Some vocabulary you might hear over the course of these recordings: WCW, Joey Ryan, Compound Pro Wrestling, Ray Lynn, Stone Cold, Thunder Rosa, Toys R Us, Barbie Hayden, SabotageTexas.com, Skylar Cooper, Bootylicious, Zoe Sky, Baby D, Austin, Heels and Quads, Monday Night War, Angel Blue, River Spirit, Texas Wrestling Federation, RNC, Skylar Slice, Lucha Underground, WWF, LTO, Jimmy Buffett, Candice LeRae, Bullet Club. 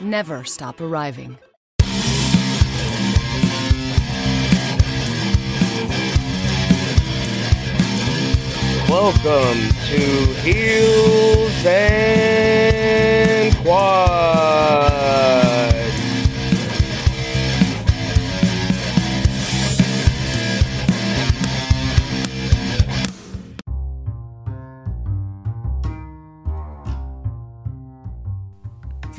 Never stop arriving. Welcome to Heels and Quads. If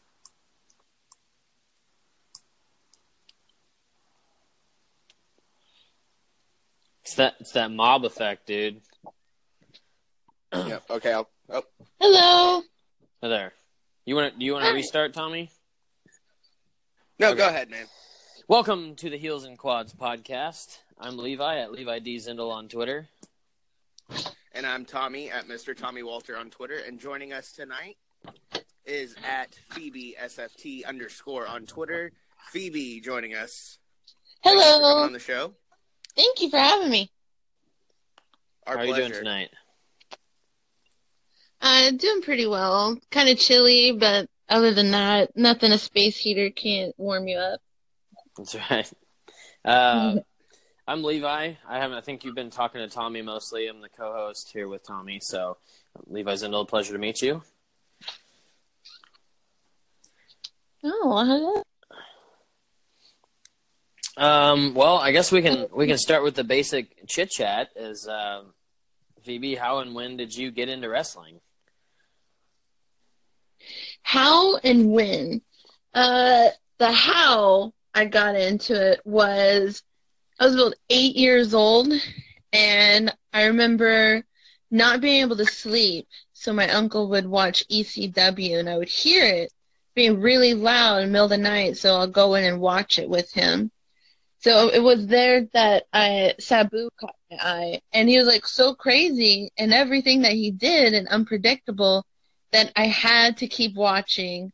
It's that mob effect, dude. Yeah. Okay. Hello. Hey there. Do you want to restart, Tommy? No, okay. Go ahead, man. Welcome to the Heels and Quads podcast. I'm Levi at Levi D. Zindel on Twitter, and I'm Tommy at Mr. Tommy Walter on Twitter. And joining us tonight is at Phoebe SFT _ on Twitter. Phoebe joining us. Hello. Thanks for coming on the show. Thank you for having me. Our How are pleasure. You doing tonight? Doing pretty well. Kind of chilly, but other than that, nothing a space heater can't warm you up. That's right. I'm Levi. I think you've been talking to Tommy mostly. I'm the co-host here with Tommy. So, Levi Zindel, pleasure to meet you. Oh, hello. Well, I guess we can start with the basic chit chat. Is Phoebe, how and when did you get into wrestling? How and when? The how I got into it was I was about 8 years old, and I remember not being able to sleep, so my uncle would watch ECW, and I would hear it being really loud in the middle of the night, so I'll go in and watch it with him. So it was there that Sabu caught my eye, and he was like so crazy and everything that he did and unpredictable that I had to keep watching.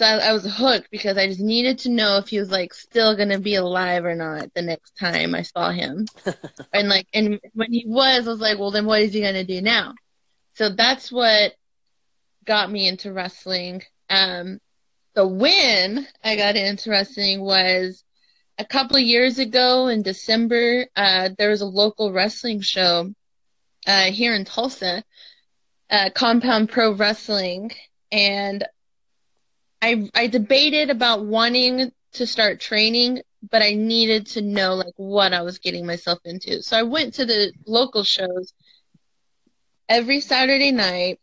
So I was hooked because I just needed to know if he was like still gonna be alive or not the next time I saw him. and when he was, I was like, well, then what is he gonna do now? So that's what got me into wrestling. The when I got into wrestling was a couple of years ago in December, there was a local wrestling show here in Tulsa, Compound Pro Wrestling, and I debated about wanting to start training, but I needed to know like what I was getting myself into. So I went to the local shows every Saturday night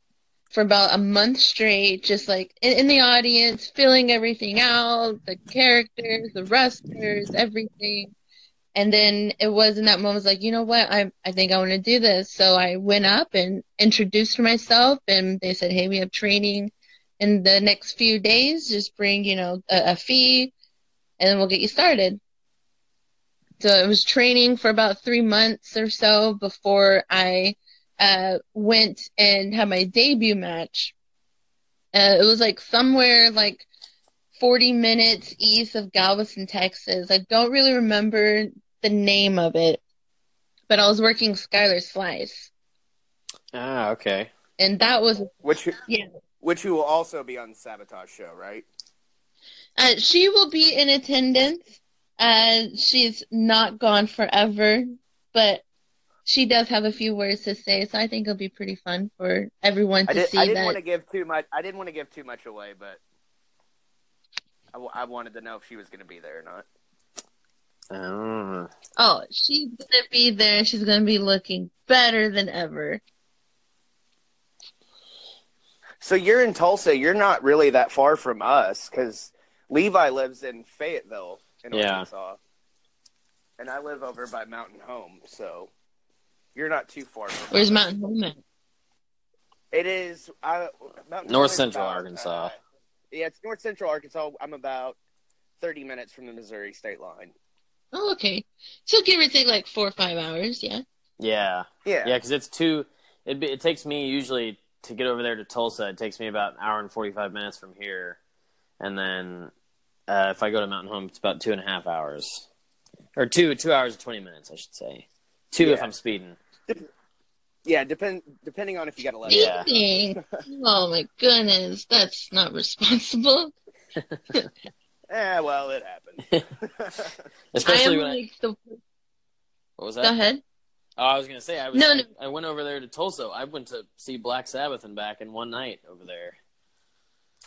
for about a month straight, just like in the audience, filling everything out, the characters, the wrestlers, everything. And then it was in that moment, I was like, you know what, I think I want to do this. So I went up and introduced myself, and they said, hey, we have training in the next few days. Just bring, you know, a fee, and then we'll get you started. So it was training for about 3 months or so before I went and had my debut match. It was like somewhere like 40 minutes east of Galveston, Texas. I don't really remember the name of it, but I was working Skylar Slice. Ah, okay. And that was... Which you will also be on the Sabotage show, right? She will be in attendance. She's not gone forever, but she does have a few words to say, so I think it'll be pretty fun for everyone to see that. I didn't want to give too much away, but... I wanted to know if she was going to be there or not. Oh, she's going to be there. She's going to be looking better than ever. So you're in Tulsa. You're not really that far from us because Levi lives in Fayetteville in Arkansas. And I live over by Mountain Home, so you're not too far from us. Where's Mountain Home at? It is North Central Arkansas. Yeah, it's north central Arkansas. I'm about 30 minutes from the Missouri state line. Oh, okay. So give or take like 4 or 5 hours, yeah? Yeah, because it's it takes me usually to get over there to Tulsa. It takes me about an hour and 45 minutes from here. And then if I go to Mountain Home, it's about 2.5 hours. Or two hours and 20 minutes, I should say. If I'm speeding. Depending on if you got a letter. Yeah. Oh, my goodness. That's not responsible. Well, it happened. Especially What was that? Go ahead. Oh, I was going to say, no. I went over there to Tulsa. I went to see Black Sabbath and back in one night over there.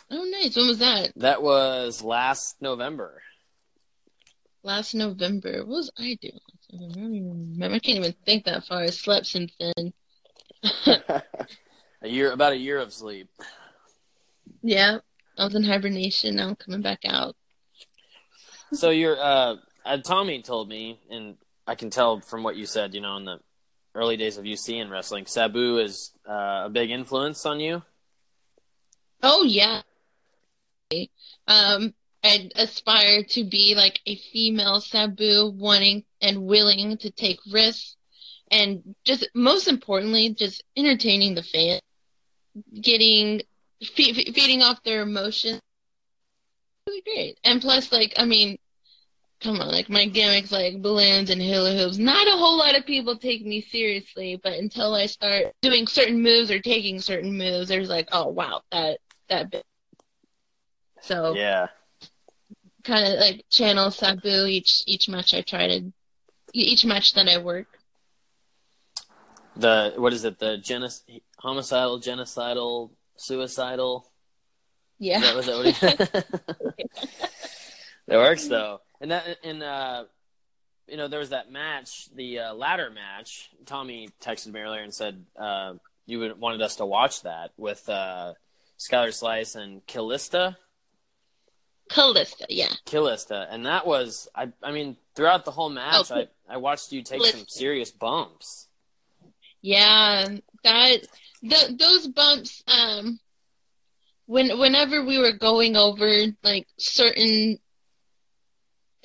Oh, nice. When was that? That was last November. What was I doing? I can't even think that far. I slept since then. About a year of sleep. Yeah, I was in hibernation. Now I'm coming back out. So you're, Tommy told me, and I can tell from what you said, you know, in the early days of UC and wrestling, Sabu is a big influence on you. Oh yeah. I aspire to be like a female Sabu, wanting and willing to take risks, and just most importantly, just entertaining the fans, feeding off their emotions. Really great. And plus, like, I mean, come on, like my gimmicks, like balloons and hula hoops. Not a whole lot of people take me seriously, but until I start doing certain moves or taking certain moves, there's like, oh wow, that bit. So yeah. Kind of like channel Sabu each match I try to, each match that I work. Homicidal, genocidal, suicidal? Yeah. That works though. And there was that match, the ladder match. Tommy texted me earlier and said you wanted us to watch that with Skylar Slice and Calista, yeah. Calista, and that was, I mean, throughout the whole match, I watched you take some serious bumps. Yeah, those bumps, whenever we were going over, like, certain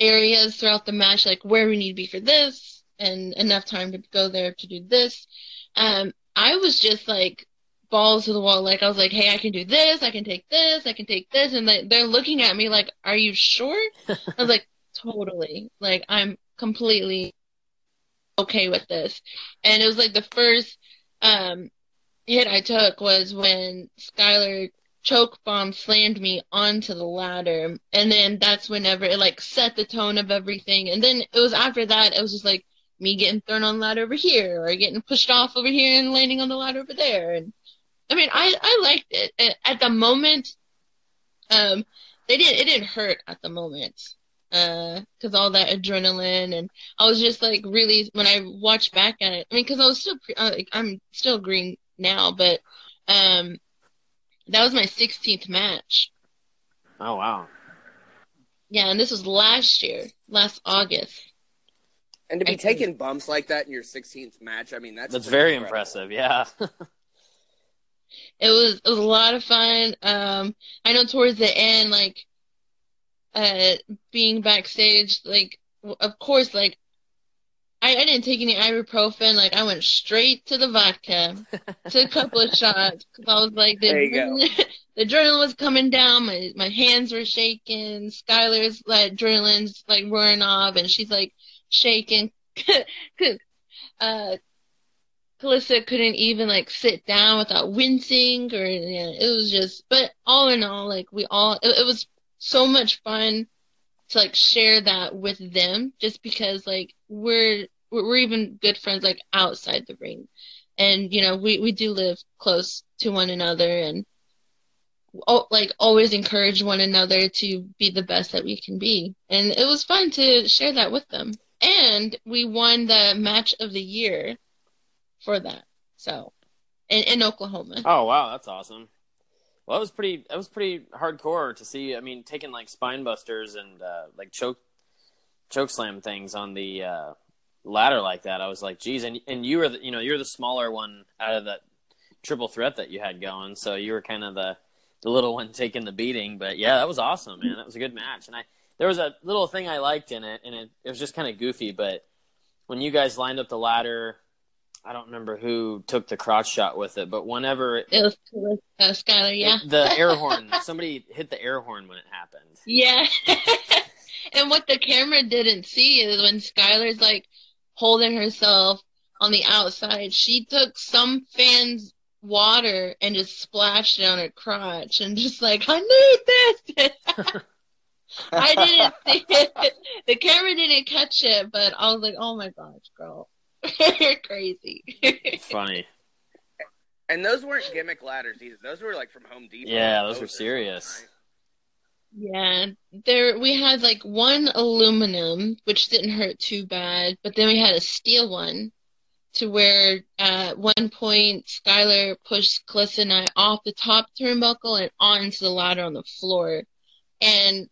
areas throughout the match, like, where we need to be for this, and enough time to go there to do this, I was just, like, balls to the wall. Like, I was like, hey, I can do this, I can take this, I can take this, and they're looking at me like, are you sure? I was like, totally, like, I'm completely okay with this. And it was like the first hit I took was when Skylar choke bomb slammed me onto the ladder, and then that's whenever it like set the tone of everything. And then it was after that, it was just like me getting thrown on the ladder over here, or getting pushed off over here and landing on the ladder over there. And I mean, I liked it at the moment. It didn't hurt at the moment, because all that adrenaline, and I was just like really, when I watched back at it, I mean, because I was still I'm still green now, but that was my 16th match. Oh wow! Yeah, and this was last year, last August. And to be taking bumps like that in your 16th match, I mean, that's very impressive, yeah. It was a lot of fun. I know towards the end, being backstage, of course, I didn't take any ibuprofen. I went straight to the vodka, took a couple of shots, because I was like, the adrenaline was coming down. My hands were shaking. Skylar's adrenaline's wearing off, and she's shaking. Calista couldn't even sit down without wincing, or it was just. But all in all, it was so much fun to share that with them, just because we're even good friends outside the ring, and we do live close to one another, and always encourage one another to be the best that we can be. And it was fun to share that with them, and we won the match of the year for that. So in Oklahoma. Oh wow, that's awesome. Well, that was pretty hardcore to see. I mean, taking spine busters and choke slam things on the ladder like that. I was like, geez, and you were the, you're the smaller one out of that triple threat that you had going, so you were kind of the little one taking the beating. But yeah, that was awesome, man. That was a good match, and there was a little thing I liked in it, and it was just kind of goofy. But when you guys lined up the ladder, I don't remember who took the crotch shot with it, but whenever it was Skylar, yeah. The air horn. Somebody hit the air horn when it happened. Yeah. And what the camera didn't see is when Skylar's holding herself on the outside, she took some fan's water and just splashed it on her crotch, and just I knew this. I didn't see it. The camera didn't catch it, but I was like, oh my gosh, girl. You're crazy. Funny. And those weren't gimmick ladders either. Those were from Home Depot. Yeah, those were serious. Right? Yeah. There we had one aluminum, which didn't hurt too bad, but then we had a steel one to where at one point Skylar pushed Cliss and I off the top turnbuckle and onto the ladder on the floor. And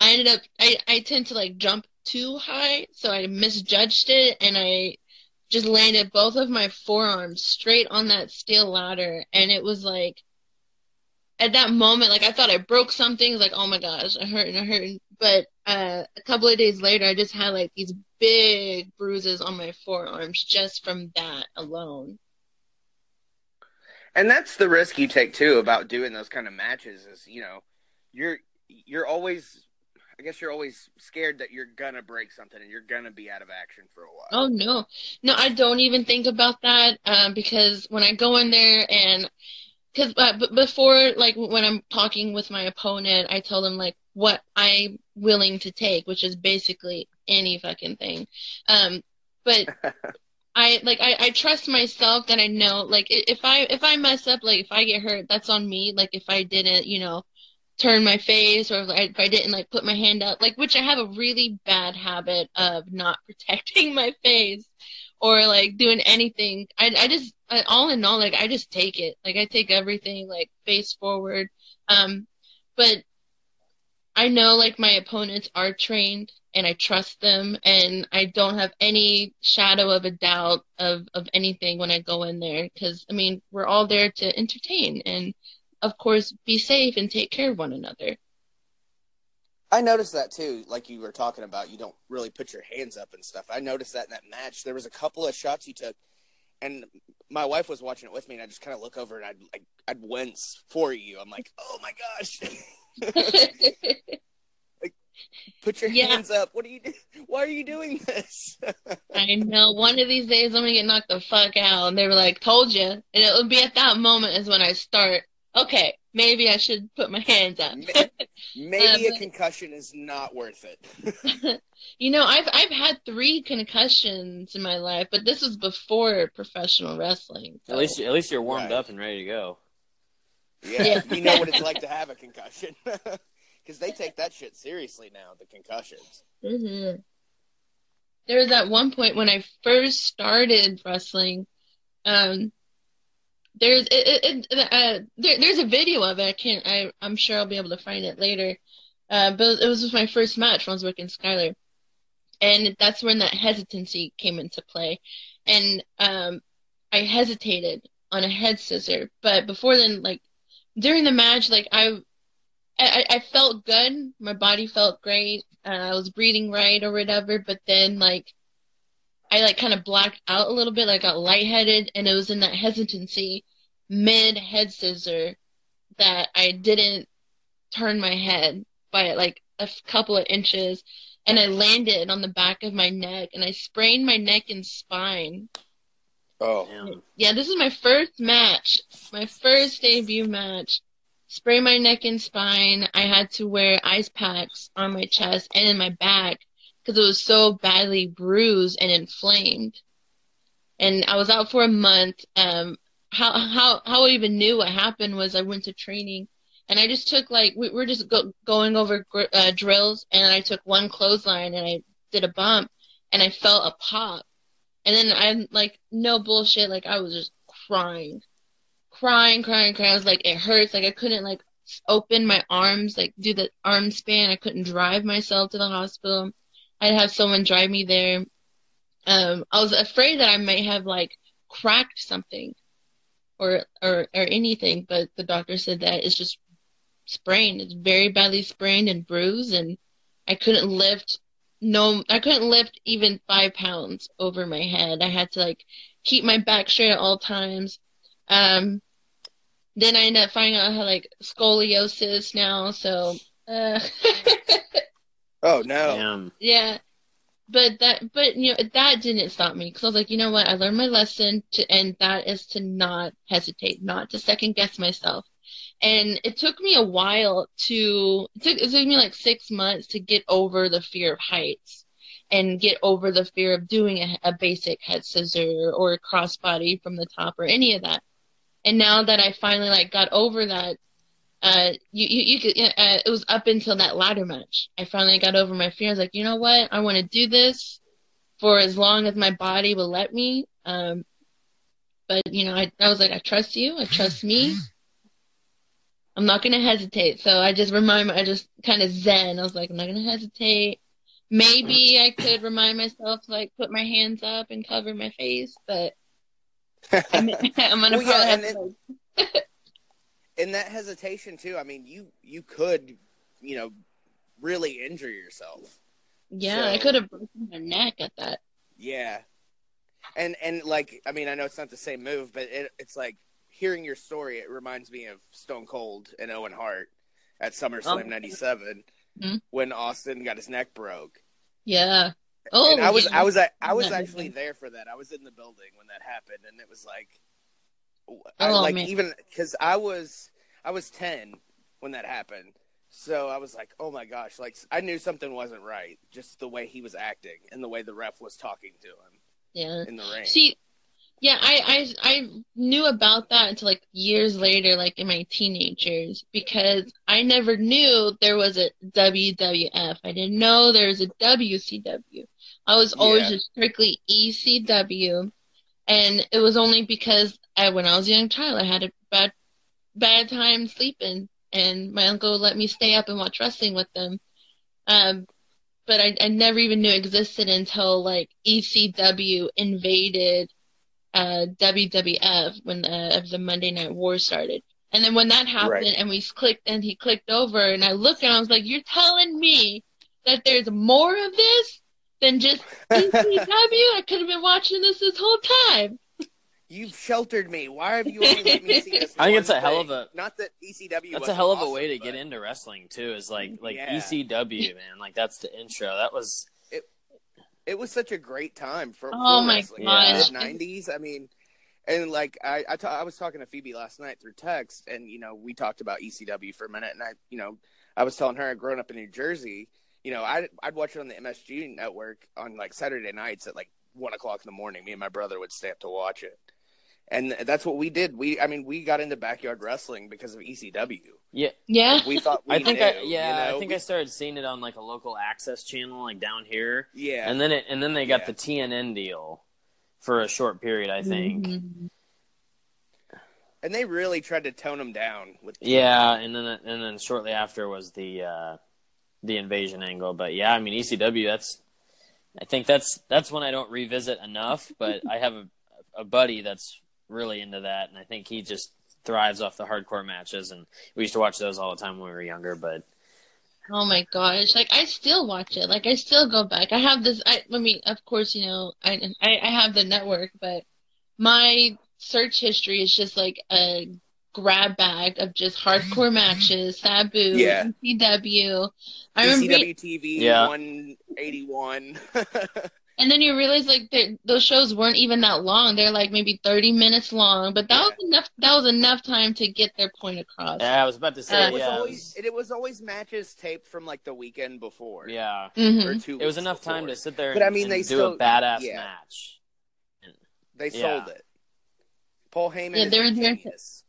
I ended up I tend to jump too high, so I misjudged it, and I just landed both of my forearms straight on that steel ladder, and it was at that moment, I thought I broke something. It was oh my gosh, I'm hurting. But a couple of days later, I just had these big bruises on my forearms just from that alone. And that's the risk you take too about doing those kind of matches is, you're always. I guess you're always scared that you're going to break something and you're going to be out of action for a while. Oh, no. No, I don't even think about that because when I go in there and – because before, when I'm talking with my opponent, I tell them, what I'm willing to take, which is basically any fucking thing. But I trust myself that I know, if I mess up, if I get hurt, that's on me. If I didn't, turn my face, or if I didn't put my hand up, which I have a really bad habit of not protecting my face or doing anything. I all in all, I just take it. I take everything face forward. But I know my opponents are trained and I trust them, and I don't have any shadow of a doubt of anything when I go in there. 'Cause I mean, we're all there to entertain and, of course, be safe and take care of one another. I noticed that too. You were talking about, you don't really put your hands up and stuff. I noticed that in that match. There was a couple of shots you took, and my wife was watching it with me, and I just kind of look over and I'd wince for you. I'm like, oh my gosh, put your hands up. What are you? Why are you doing this? I know. One of these days I'm gonna get knocked the fuck out. And they were like, told you. And it would be at that moment is when I start. Okay, maybe I should put my hands up. Maybe a concussion is not worth it. I've had 3 concussions in my life, but this was before professional wrestling. So. At least you're warmed up and ready to go. Yeah, you know what it's like to have a concussion. Because they take that shit seriously now, the concussions. Mm-hmm. There was that one point when I first started wrestling, There's a video of it. I'm sure I'll be able to find it later. But it was my first match when I was working Skylar, And that's when that hesitancy came into play. And I hesitated on a head scissor. But before then, like, during the match, like, I felt good. My body felt great. I was breathing right or whatever. But then, like, I, like, kind of blacked out a little bit. Like, I got lightheaded. And it was in that hesitancy mid-head scissor that I didn't turn my head by, like, a couple of inches. And I landed on the back of my neck. And I sprained my neck and spine. Oh. Yeah, this is my first match. My first debut match. Sprained my neck and spine. I had to wear ice packs on my chest and in my back because it was so badly bruised and inflamed. And I was out for a month. How I even knew what happened was I went to training, and I just took, like, we were just going over drills, and I took one clothesline, and I did a bump, and I felt a pop. And then I'm like, no bullshit, like, I was just crying. I was like, it hurts. Like, I couldn't, like, open my arms, like, do the arm span. I couldn't drive myself to the hospital. I'd have someone drive me there. I was afraid that I might have, like, cracked something or anything, but the doctor said that it's just sprained. It's very badly sprained and bruised, and I couldn't lift even 5 pounds over my head. I had to, like, keep my back straight at all times. Then I ended up finding out I had, like, scoliosis now, so oh no. Damn. Yeah. But you know, that didn't stop me, because I was like, you know what, I learned my lesson, and that is to not hesitate, not to second guess myself. And it took me a while it took me like 6 months to get over the fear of heights and get over the fear of doing a basic head scissor or a crossbody from the top or any of that. And now that I finally, like, got over that, it was up until that ladder match. I finally got over my fear. I was like, you know what? I want to do this for as long as my body will let me. But, you know, I was like, I trust you. I trust me. I'm not going to hesitate. So I just kind of zen. I was like, I'm not going to hesitate. Maybe I could remind myself to, like, put my hands up and cover my face, but I'm going to probably have to. And that hesitation, too, I mean, you could, you know, really injure yourself. Yeah, so, I could have broken my neck at that. Yeah. And like, I mean, I know it's not the same move, but it's like, hearing your story, it reminds me of Stone Cold and Owen Hart at SummerSlam 97 when Austin got his neck broke. Yeah. Oh, and I was actually there for that. I was in the building when that happened, and it was like, even because I was 10 when that happened, so I was like, oh my gosh, like, I knew something wasn't right, just the way he was acting and the way the ref was talking to him. Yeah, in the ring. See, yeah, I knew about that until, like, years later, like, in my teenage years, because I never knew there was a WWF. I didn't know there was a WCW. I was always just strictly ECW, and it was only because when I was a young child, I had a bad time sleeping, and my uncle let me stay up and watch wrestling with them. But I never even knew it existed until, like, ECW invaded WWF when the Monday Night War started. And then when that happened, right, and we clicked, and he clicked over, and I looked, and I was like, you're telling me that there's more of this than just ECW? I could have been watching this whole time. You've sheltered me. Why have you only let me see this? I think it's a hell of a not that ECW. That's a hell of a way to get into wrestling too. Is like ECW, man. Like, that's the intro. That was it. It was such a great time for wrestling. Gosh, mid-90s. I mean, and like I was talking to Phoebe last night through text, and you know, we talked about ECW for a minute, and I was telling her, growing up in New Jersey, you know, I'd watch it on the MSG network on, like, Saturday nights at, like, 1 o'clock in the morning. Me and my brother would stay up to watch it. And that's what we did. We got into backyard wrestling because of ECW. Yeah, yeah. Like, we thought we knew. I started seeing it on, like, a local access channel, like, down here. Yeah, and then they got the TNN deal for a short period, I think. Mm-hmm. And they really tried to tone them down with TNN. Yeah, and then shortly after was the invasion angle. But yeah, I mean, ECW. That's I think that's one I don't revisit enough, but I have a buddy that's really into that, and I think he just thrives off the hardcore matches, and we used to watch those all the time when we were younger, but... Oh my gosh, like, I still watch it. Like, I still go back. I have this, I mean, of course, you know, I have the network, but my search history is just, like, a grab bag of just hardcore matches, Sabu, yeah. ECW. ECW TV, yeah. 181. And then you realize, like, those shows weren't even that long. They're, like, maybe 30 minutes long. But that was enough. That was enough time to get their point across. Yeah, I was about to say, It was always matches taped from, like, the weekend before. Yeah. Mm-hmm. Or 2 weeks it was enough before. Time to sit there and, but, I mean, and they do still, a badass match. They sold it. Paul Heyman is genius.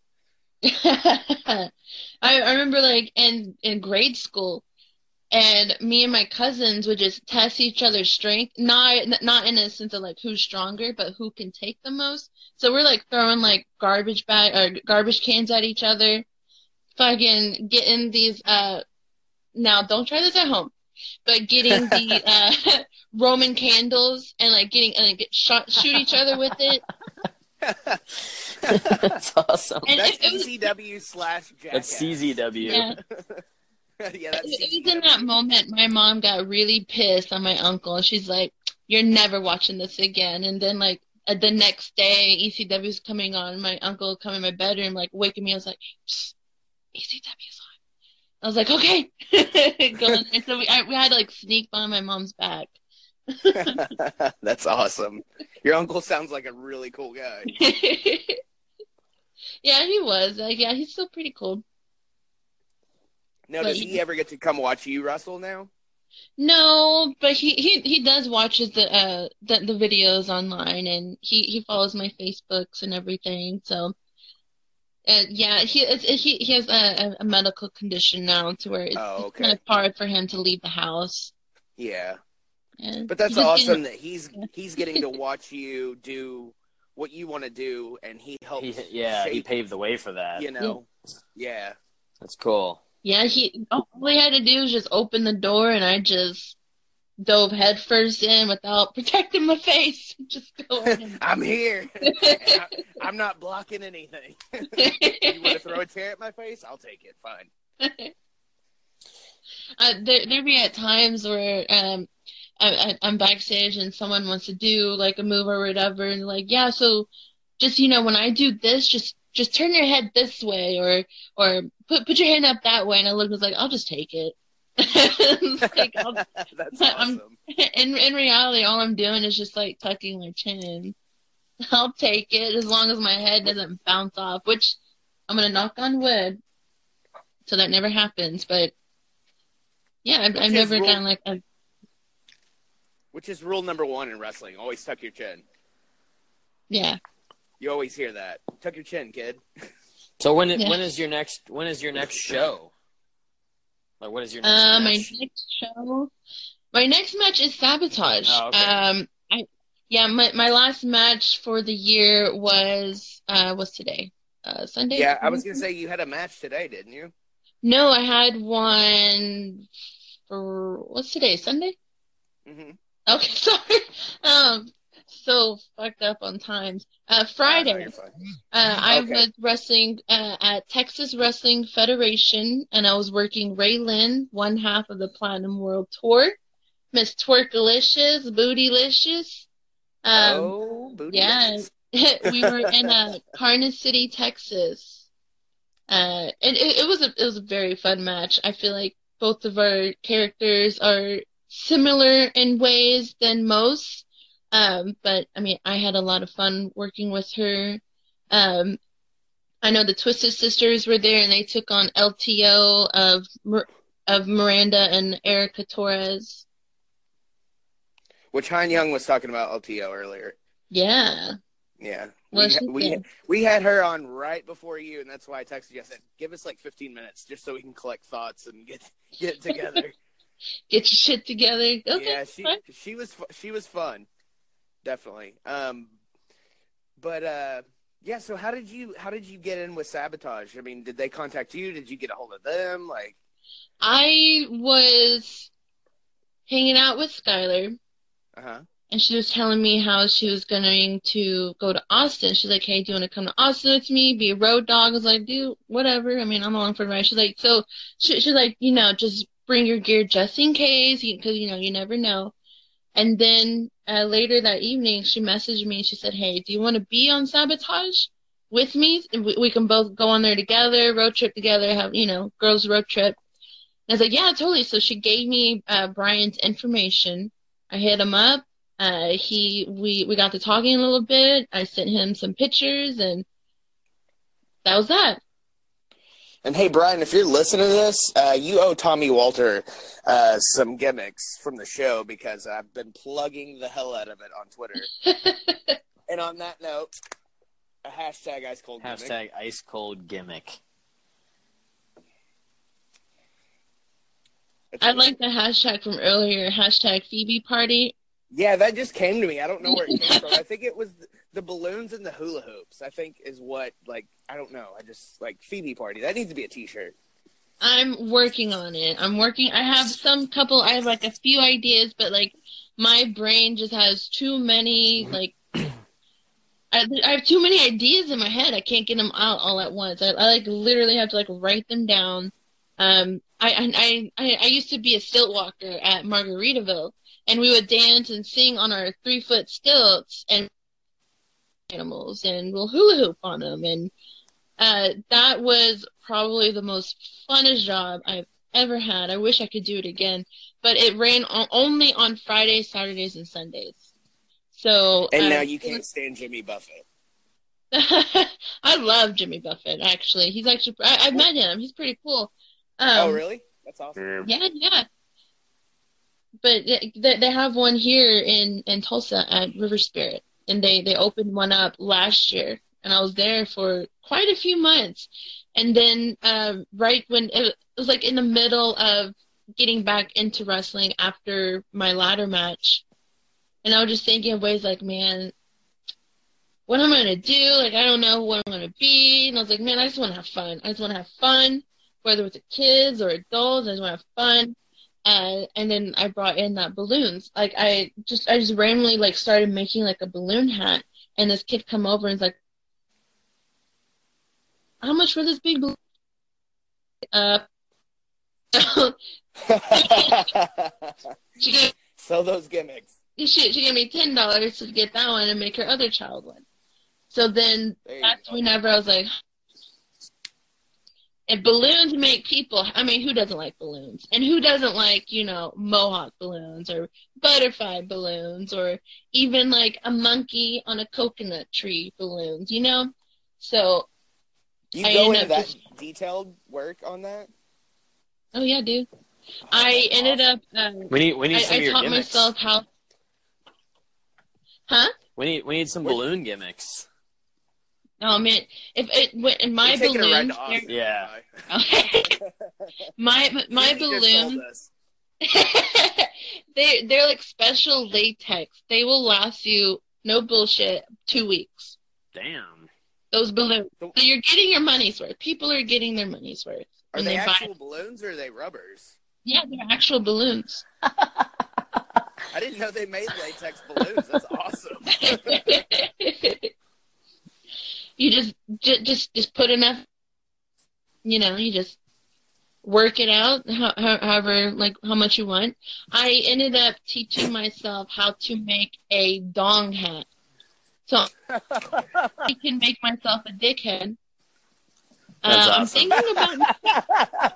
I remember, like, in grade school, and me and my cousins would just test each other's strength, not in a sense of, like, who's stronger, but who can take the most. So we're, like, throwing, like, garbage cans at each other, fucking getting these, now don't try this at home, but getting the Roman candles and, like, shoot each other with it. That's awesome. And that's ECW / Jackass. That's CZW. Yeah. Yeah, it was in that moment my mom got really pissed on my uncle, and she's like, "You're never watching this again." And then, like, the next day, ECW's coming on. My uncle come in my bedroom, like, waking me. I was like, "ECW's on." I was like, "Okay." And so we had to, like, sneak behind my mom's back. That's awesome. Your uncle sounds like a really cool guy. Yeah, he was. Like, yeah, he's still pretty cool. Now, does he ever get to come watch you wrestle now? No, but he does watches the videos online, and he follows my Facebooks and everything. So, he has a medical condition now to where it's, it's kind of hard for him to leave the house. Yeah, but that's awesome that he's getting to watch you do what you want to do, and he helps. He paved the way for that. You know, yeah. That's cool. Yeah, all he had to do was just open the door, and I just dove headfirst in without protecting my face. Just going. I'm here. I'm not blocking anything. You want to throw a chair at my face? I'll take it. Fine. There'd be at times where I'm backstage and someone wants to do, like, a move or whatever, and like, yeah, so just, you know, when I do this, just turn your head this way, or put your hand up that way. And I was like, I'll just take it. Like, that's awesome. In reality, all I'm doing is just, like, tucking my chin. I'll take it as long as my head doesn't bounce off, which I'm going to knock on wood so that never happens. But, yeah, I've never done, like, a... Which is rule number 1 in wrestling. Always tuck your chin. Yeah. You always hear that. Tuck your chin, kid. So when is your next show? Like, what is your next match? My next show? My next match is Sabotage. Oh, okay. My last match for the year was today. Sunday. Yeah, I was going to say you had a match today, didn't you? No, I had one for what's today? Sunday? Mm-hmm. Okay, sorry. So fucked up on times. Friday, I was wrestling at Texas Wrestling Federation, and I was working Ray Lynn, one half of the Platinum World Tour, Miss Twerkalicious, Bootylicious. Bootylicious. Yeah, we were in Karnes City, Texas, and it was a very fun match. I feel like both of our characters are similar in ways than most. But I mean, I had a lot of fun working with her. I know the Twisted Sisters were there, and they took on LTO of Miranda and Erica Torres. Which Hyun Young was talking about LTO earlier. Yeah. Yeah. We had her on right before you, and that's why I texted you. I said, give us like 15 minutes just so we can collect thoughts and get together. Get your shit together. Okay. Yeah, she was fun. Definitely. So how did you get in with Sabotage? I mean, did they contact you? Did you get a hold of them? Like, I was hanging out with Skylar, Uh-huh. And she was telling me how she was going to go to Austin. She's like, hey, do you want to come to Austin with me, be a road dog? I was like, dude, whatever. I mean, I'm along for the ride. She's like, so she's like, you know, just bring your gear just in case because, you know, you never know. And then later that evening, she messaged me and she said, hey, do you want to be on Sabotage with me? We can both go on there together, road trip together, have, you know, girls road trip. And I was like, yeah, totally. So she gave me Brian's information. I hit him up. We got to talking a little bit. I sent him some pictures, and that was that. And hey, Brian, if you're listening to this, you owe Tommy Walter some gimmicks from the show because I've been plugging the hell out of it on Twitter. And on that note, a hashtag ice cold gimmick. Hashtag ice cold gimmick. I like the hashtag from earlier, hashtag Phoebe party. Yeah, that just came to me. I don't know where it came from. I think it was the balloons and the hula hoops, I think is what, like, I don't know. I just, like, Phoebe party. That needs to be a t-shirt. I'm working on it. I have I have, like, a few ideas, but, like, my brain just has too many, like, I have too many ideas in my head. I can't get them out all at once. I like, literally have to, like, write them down. I used to be a stilt walker at Margaritaville. And we would dance and sing on our 3-foot stilts and animals, and we'll hula hoop on them. And that was probably the most funnest job I've ever had. I wish I could do it again. But it ran only on Fridays, Saturdays, and Sundays. So and now you can't stand Jimmy Buffett. I love Jimmy Buffett, actually. He's actually I've met him. He's pretty cool. Oh, really? That's awesome. Yeah. But they have one here in Tulsa at River Spirit, and they opened one up last year, and I was there for quite a few months. And then right when it was like in the middle of getting back into wrestling after my ladder match, and I was just thinking of ways like, man, what am I going to do? Like, I don't know what I'm going to be. And I was like, man, I just want to have fun. Whether with the kids or adults, I just want to have fun. And then I brought in that balloons. Like, I just randomly, like, started making, like, a balloon hat. And this kid come over and was like, how much for this big balloon? Sell those gimmicks. She gave me $10 to get that one and make her other child one. So then that's whenever I was like, and balloons make people, I mean, who doesn't like balloons? And who doesn't like, you know, mohawk balloons or butterfly balloons or even, like, a monkey on a coconut tree balloons, you know? So you go into that detailed work on that? Oh, yeah, dude. I ended up, I taught myself how. Huh? We need some balloon gimmicks. Oh man! If it went in my balloon, yeah. My balloons, they're like special latex. They will last you, no bullshit, 2 weeks. Damn. Those balloons. So you're getting your money's worth. People are getting their money's worth. Are they actual balloons or are they rubbers? Yeah, they're actual balloons. I didn't know they made latex balloons. That's awesome. You just put enough, you know, you just work it out however, like, how much you want. I ended up teaching myself how to make a dong hat. So I can make myself a dickhead. That's awesome. I'm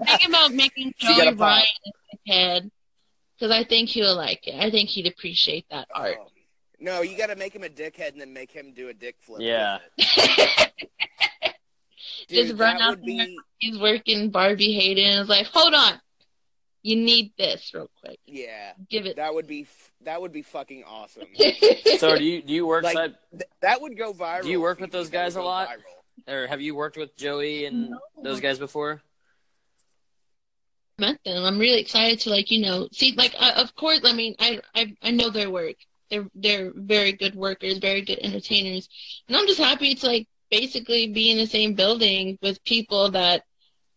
thinking about making Joey Ryan a dickhead because I think he'll like it. I think he'd appreciate that art. No, you got to make him a dickhead and then make him do a dick flip. Yeah. Dude, just run out there. He's working Barbie Hayden. I was like, hold on. You need this real quick. Yeah. Give it. That would be fucking awesome. So do you work like, that would go viral. Do you work with those guys a lot? Viral. Or have you worked with Joey and those guys before? Met them. I'm really excited to, like, you know, see, like, of course, I mean, I know their work. They're very good workers, very good entertainers. And I'm just happy to, like, basically be in the same building with people that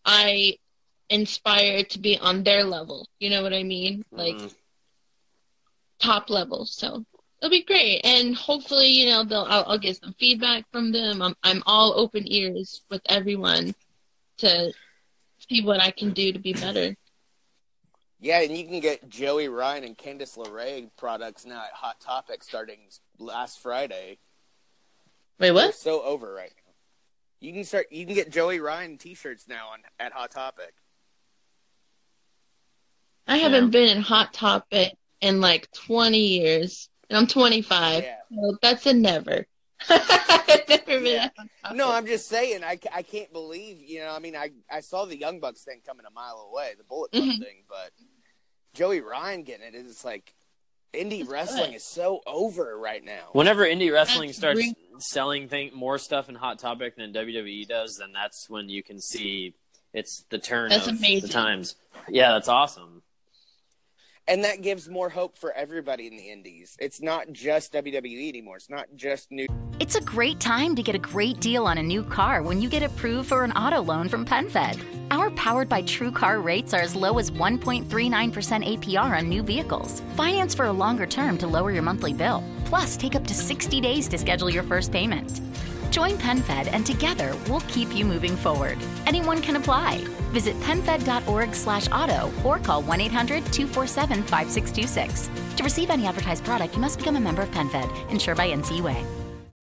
I inspire to be on their level. You know what I mean? Like, top level. So it'll be great. And hopefully, you know, I'll get some feedback from them. I'm all open ears with everyone to see what I can do to be better. Yeah, and you can get Joey Ryan and Candice LeRae products now at Hot Topic starting last Friday. Wait, what? They're so over right now. You can get Joey Ryan T-shirts now at Hot Topic. I haven't been in Hot Topic in like 20 years, and I'm 25. Yeah. So that's a never. I've never been at Hot Topic. No, I'm just saying, I can't believe, you know, I mean, I saw the Young Bucks thing coming a mile away, the Bullet Club thing, but Joey Ryan getting it is like, indie wrestling is so over right now. Whenever indie wrestling starts selling more stuff in Hot Topic than WWE does, then that's when you can see it's the turn of the times. Yeah, that's awesome. And that gives more hope for everybody in the indies. It's not just WWE anymore. It's not just new. It's a great time to get a great deal on a new car when you get approved for an auto loan from PenFed. Our Powered by True Car rates are as low as 1.39% APR on new vehicles. Finance for a longer term to lower your monthly bill. Plus, take up to 60 days to schedule your first payment. Join PenFed, and together we'll keep you moving forward. Anyone can apply. Visit penfed.org/auto or call 1-800-247-5626. To receive any advertised product, you must become a member of PenFed, insured by NCUA.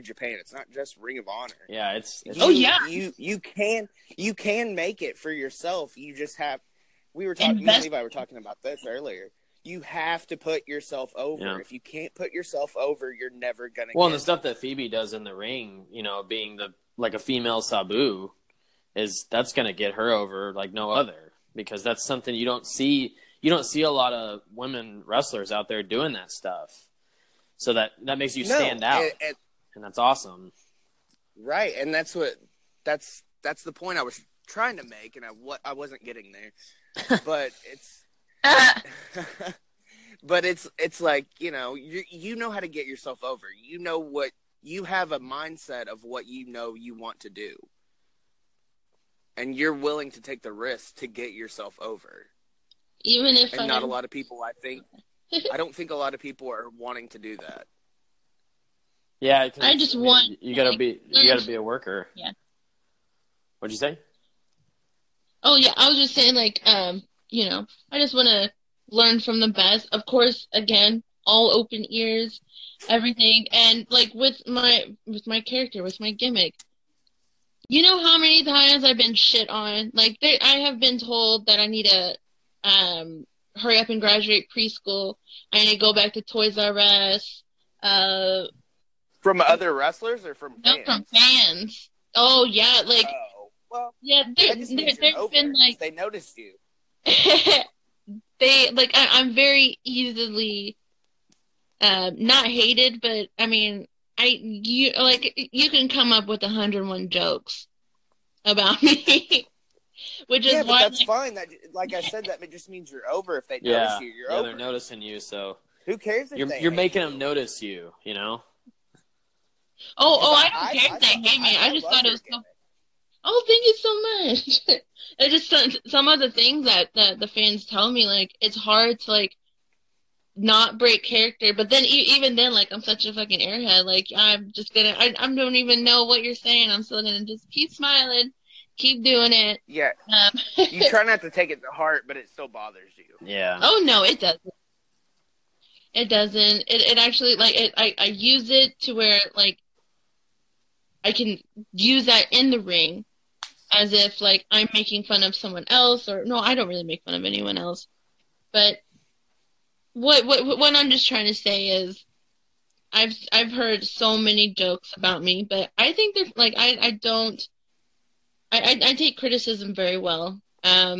Japan, it's not just Ring of Honor. Yeah, you can make it for yourself. You just have me and Levi were talking about this earlier. You have to put yourself over. Yeah. If you can't put yourself over, you're never gonna get the stuff that Phoebe does in the ring, you know, being a female Sabu, that's gonna get her over like no other, because that's something you don't see a lot of women wrestlers out there doing that stuff. So that makes you stand out. And that's awesome. Right. And that's the point I was trying to make, and I wasn't getting there. But it's like, you know, you know how to get yourself over. You know what you have a mindset of what you know you want to do. And you're willing to take the risk to get yourself over. Even if not a lot of people, I think I don't think a lot of people are wanting to do that. Yeah, I just want you gotta be a worker. Yeah. What'd you say? Oh yeah, I was just saying you know, I just want to learn from the best. Of course, again, all open ears, everything, and with my character, with my gimmick. You know how many times I've been shit on? I have been told that I need to hurry up and graduate preschool. I need to go back to Toys R Us. From other wrestlers or from fans? No, from fans. Oh, yeah. There's been they noticed you. I'm very easily not hated, but I mean, you can come up with 101 jokes about me, which is why. Yeah, that's fine. That, like I said, that just means you're over. If they notice you, you're over. Yeah, they're noticing you, so. Who cares if you're making them notice you, you know? Oh! I don't care if they hate me. I just thought it was so. Oh, thank you so much. It's just some of the things that the fans tell me. It's hard to not break character, but then even then, I'm such a fucking airhead. I'm just gonna. I don't even know what you're saying. I'm still gonna just keep smiling, keep doing it. Yeah. You try not to take it to heart, but it still bothers you. Yeah. Oh no, it doesn't. It doesn't. It actually I use it to where I can use that in the ring as if, I'm making fun of someone else. Or, no, I don't really make fun of anyone else. But what I'm just trying to say is I've heard so many jokes about me, but I think they're, I take criticism very well. I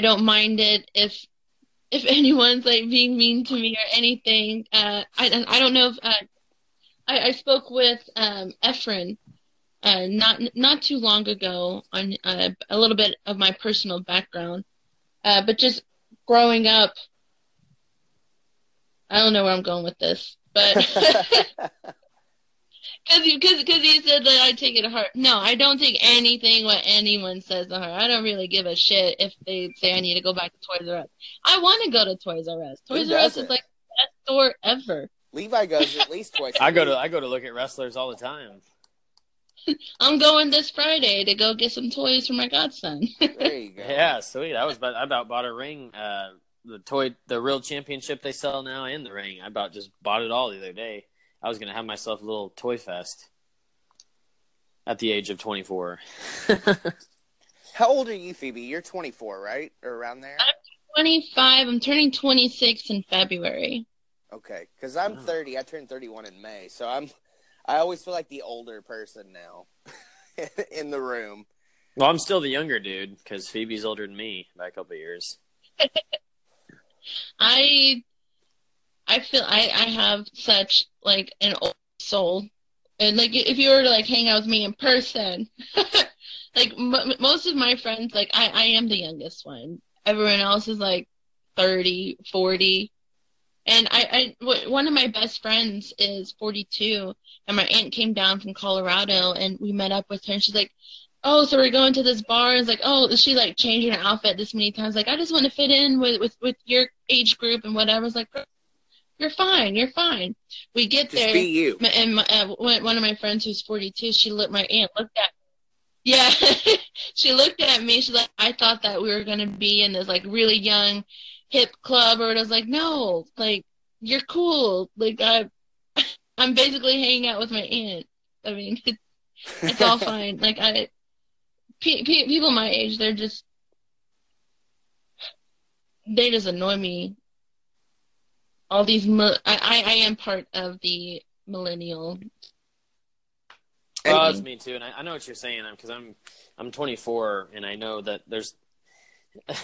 don't mind it if if anyone's like being mean to me or anything. I don't know if I spoke with Efren not too long ago on a little bit of my personal background, but just growing up. I don't know where I'm going with this, but because you said that I take it to heart. No, I don't take anything what anyone says to heart. I don't really give a shit if they say I need to go back to Toys R Us. I want to go to Toys R Us. Toys R Us is like the best store ever. Levi goes at least twice. I go to look at wrestlers all the time. I'm going this Friday to go get some toys for my godson. There you go. Yeah, sweet. I about bought a ring. The real championship they sell now, and the ring. I about just bought it all the other day. I was gonna have myself a little toy fest at the age of 24. How old are you, Phoebe? You're 24, right, or around there? I'm 25. I'm turning 26 in February. Okay, because I'm 30. I turned 31 in May, so I always feel like the older person now in the room. Well, I'm still the younger dude because Phoebe's older than me by a couple of years. I feel I have such like an old soul, and like if you were to like hang out with me in person, like most of my friends, like I am the youngest one. Everyone else is like 30, 40, and one of my best friends is 42, and my aunt came down from Colorado, and we met up with her, and she's like, oh, so we're going to this bar. It's like, oh, she's like changing her outfit this many times. Like, I just want to fit in with your age group and whatever. It's like, you're fine, you're fine. We get just there. Be you. And one of my friends who's 42, she looked at me. She's like, I thought that we were going to be in this like really young hip club, or it was like, no, like you're cool. Like I'm basically hanging out with my aunt. I mean, it's all fine. Like people my age, they just annoy me. All these, I am part of the millennial. Well, it's me too, and I know what you're saying, because I'm 24, and I know that there's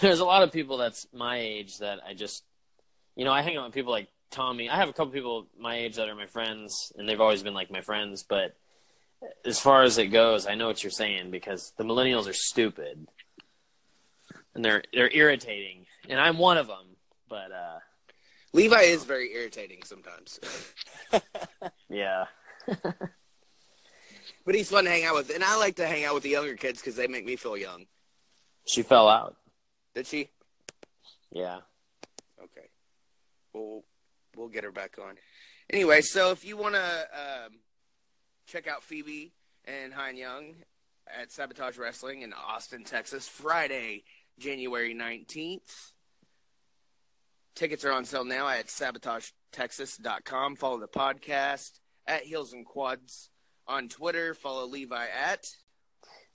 a lot of people that's my age that I just, I hang out with people like Tommy. I have a couple people my age that are my friends, and they've always been like my friends, but as far as it goes, I know what you're saying, because the millennials are stupid, and they're irritating, and I'm one of them. But Levi is very irritating sometimes. Yeah, but he's fun to hang out with, and I like to hang out with the younger kids because they make me feel young. She fell out. Did she? Yeah. Okay. Well, we'll get her back on. Anyway, so if you want to. Check out Phoebe and Hyun Young at Sabotage Wrestling in Austin, Texas, Friday, January 19th. Tickets are on sale now at SabotageTexas.com. Follow the podcast at Heels and Quads on Twitter. Follow Levi at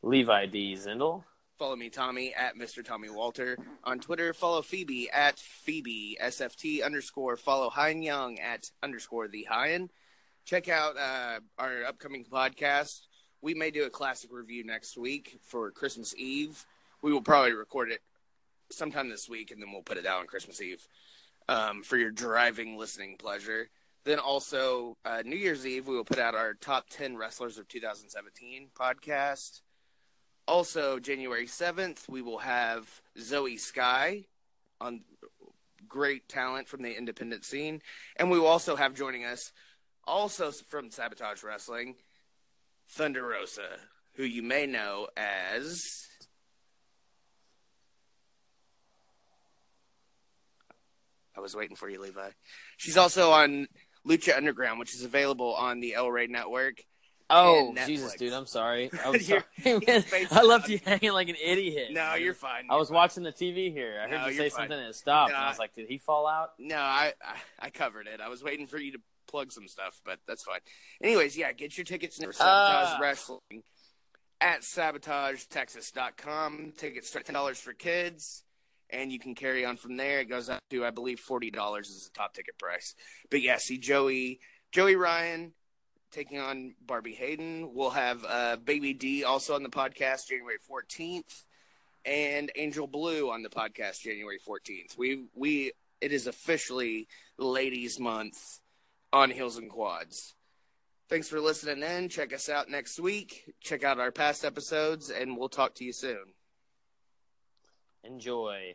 Levi D. Zindel. Follow me, Tommy, at Mr. Tommy Walter on Twitter. Follow Phoebe at Phoebe SFT _ Follow Hyun Young at _ the Hyun. Check out our upcoming podcast. We may do a classic review next week for Christmas Eve. We will probably record it sometime this week, and then we'll put it out on Christmas Eve for your driving listening pleasure. Then also, New Year's Eve, we will put out our Top 10 Wrestlers of 2017 podcast. Also, January 7th, we will have Zoe Sky on, great talent from the independent scene. And we will also have joining us, also from Sabotage Wrestling, Thunder Rosa, who you may know as... I was waiting for you, Levi. She's also on Lucha Underground, which is available on the El Rey Network. Oh, Jesus, dude, I'm sorry. I left you hanging like an idiot. No, dude. You're fine. I was watching the TV here. I heard you say something and it stopped. No, and I was like, did he fall out? No, I covered it. I was waiting for you to plug some stuff, but that's fine. Anyways, yeah, get your tickets for Sabotage Wrestling at SabotageTexas.com. Tickets start $10 for kids, and you can carry on from there. It goes up to, I believe, $40 is the top ticket price. But yeah, see Joey Ryan taking on Barbie Hayden. We'll have Baby D also on the podcast January 14th. and Angel Blue on the podcast January 14th. It is officially Ladies Month on Heels and Quads. Thanks for listening in. Check us out next week. Check out our past episodes, and we'll talk to you soon. Enjoy.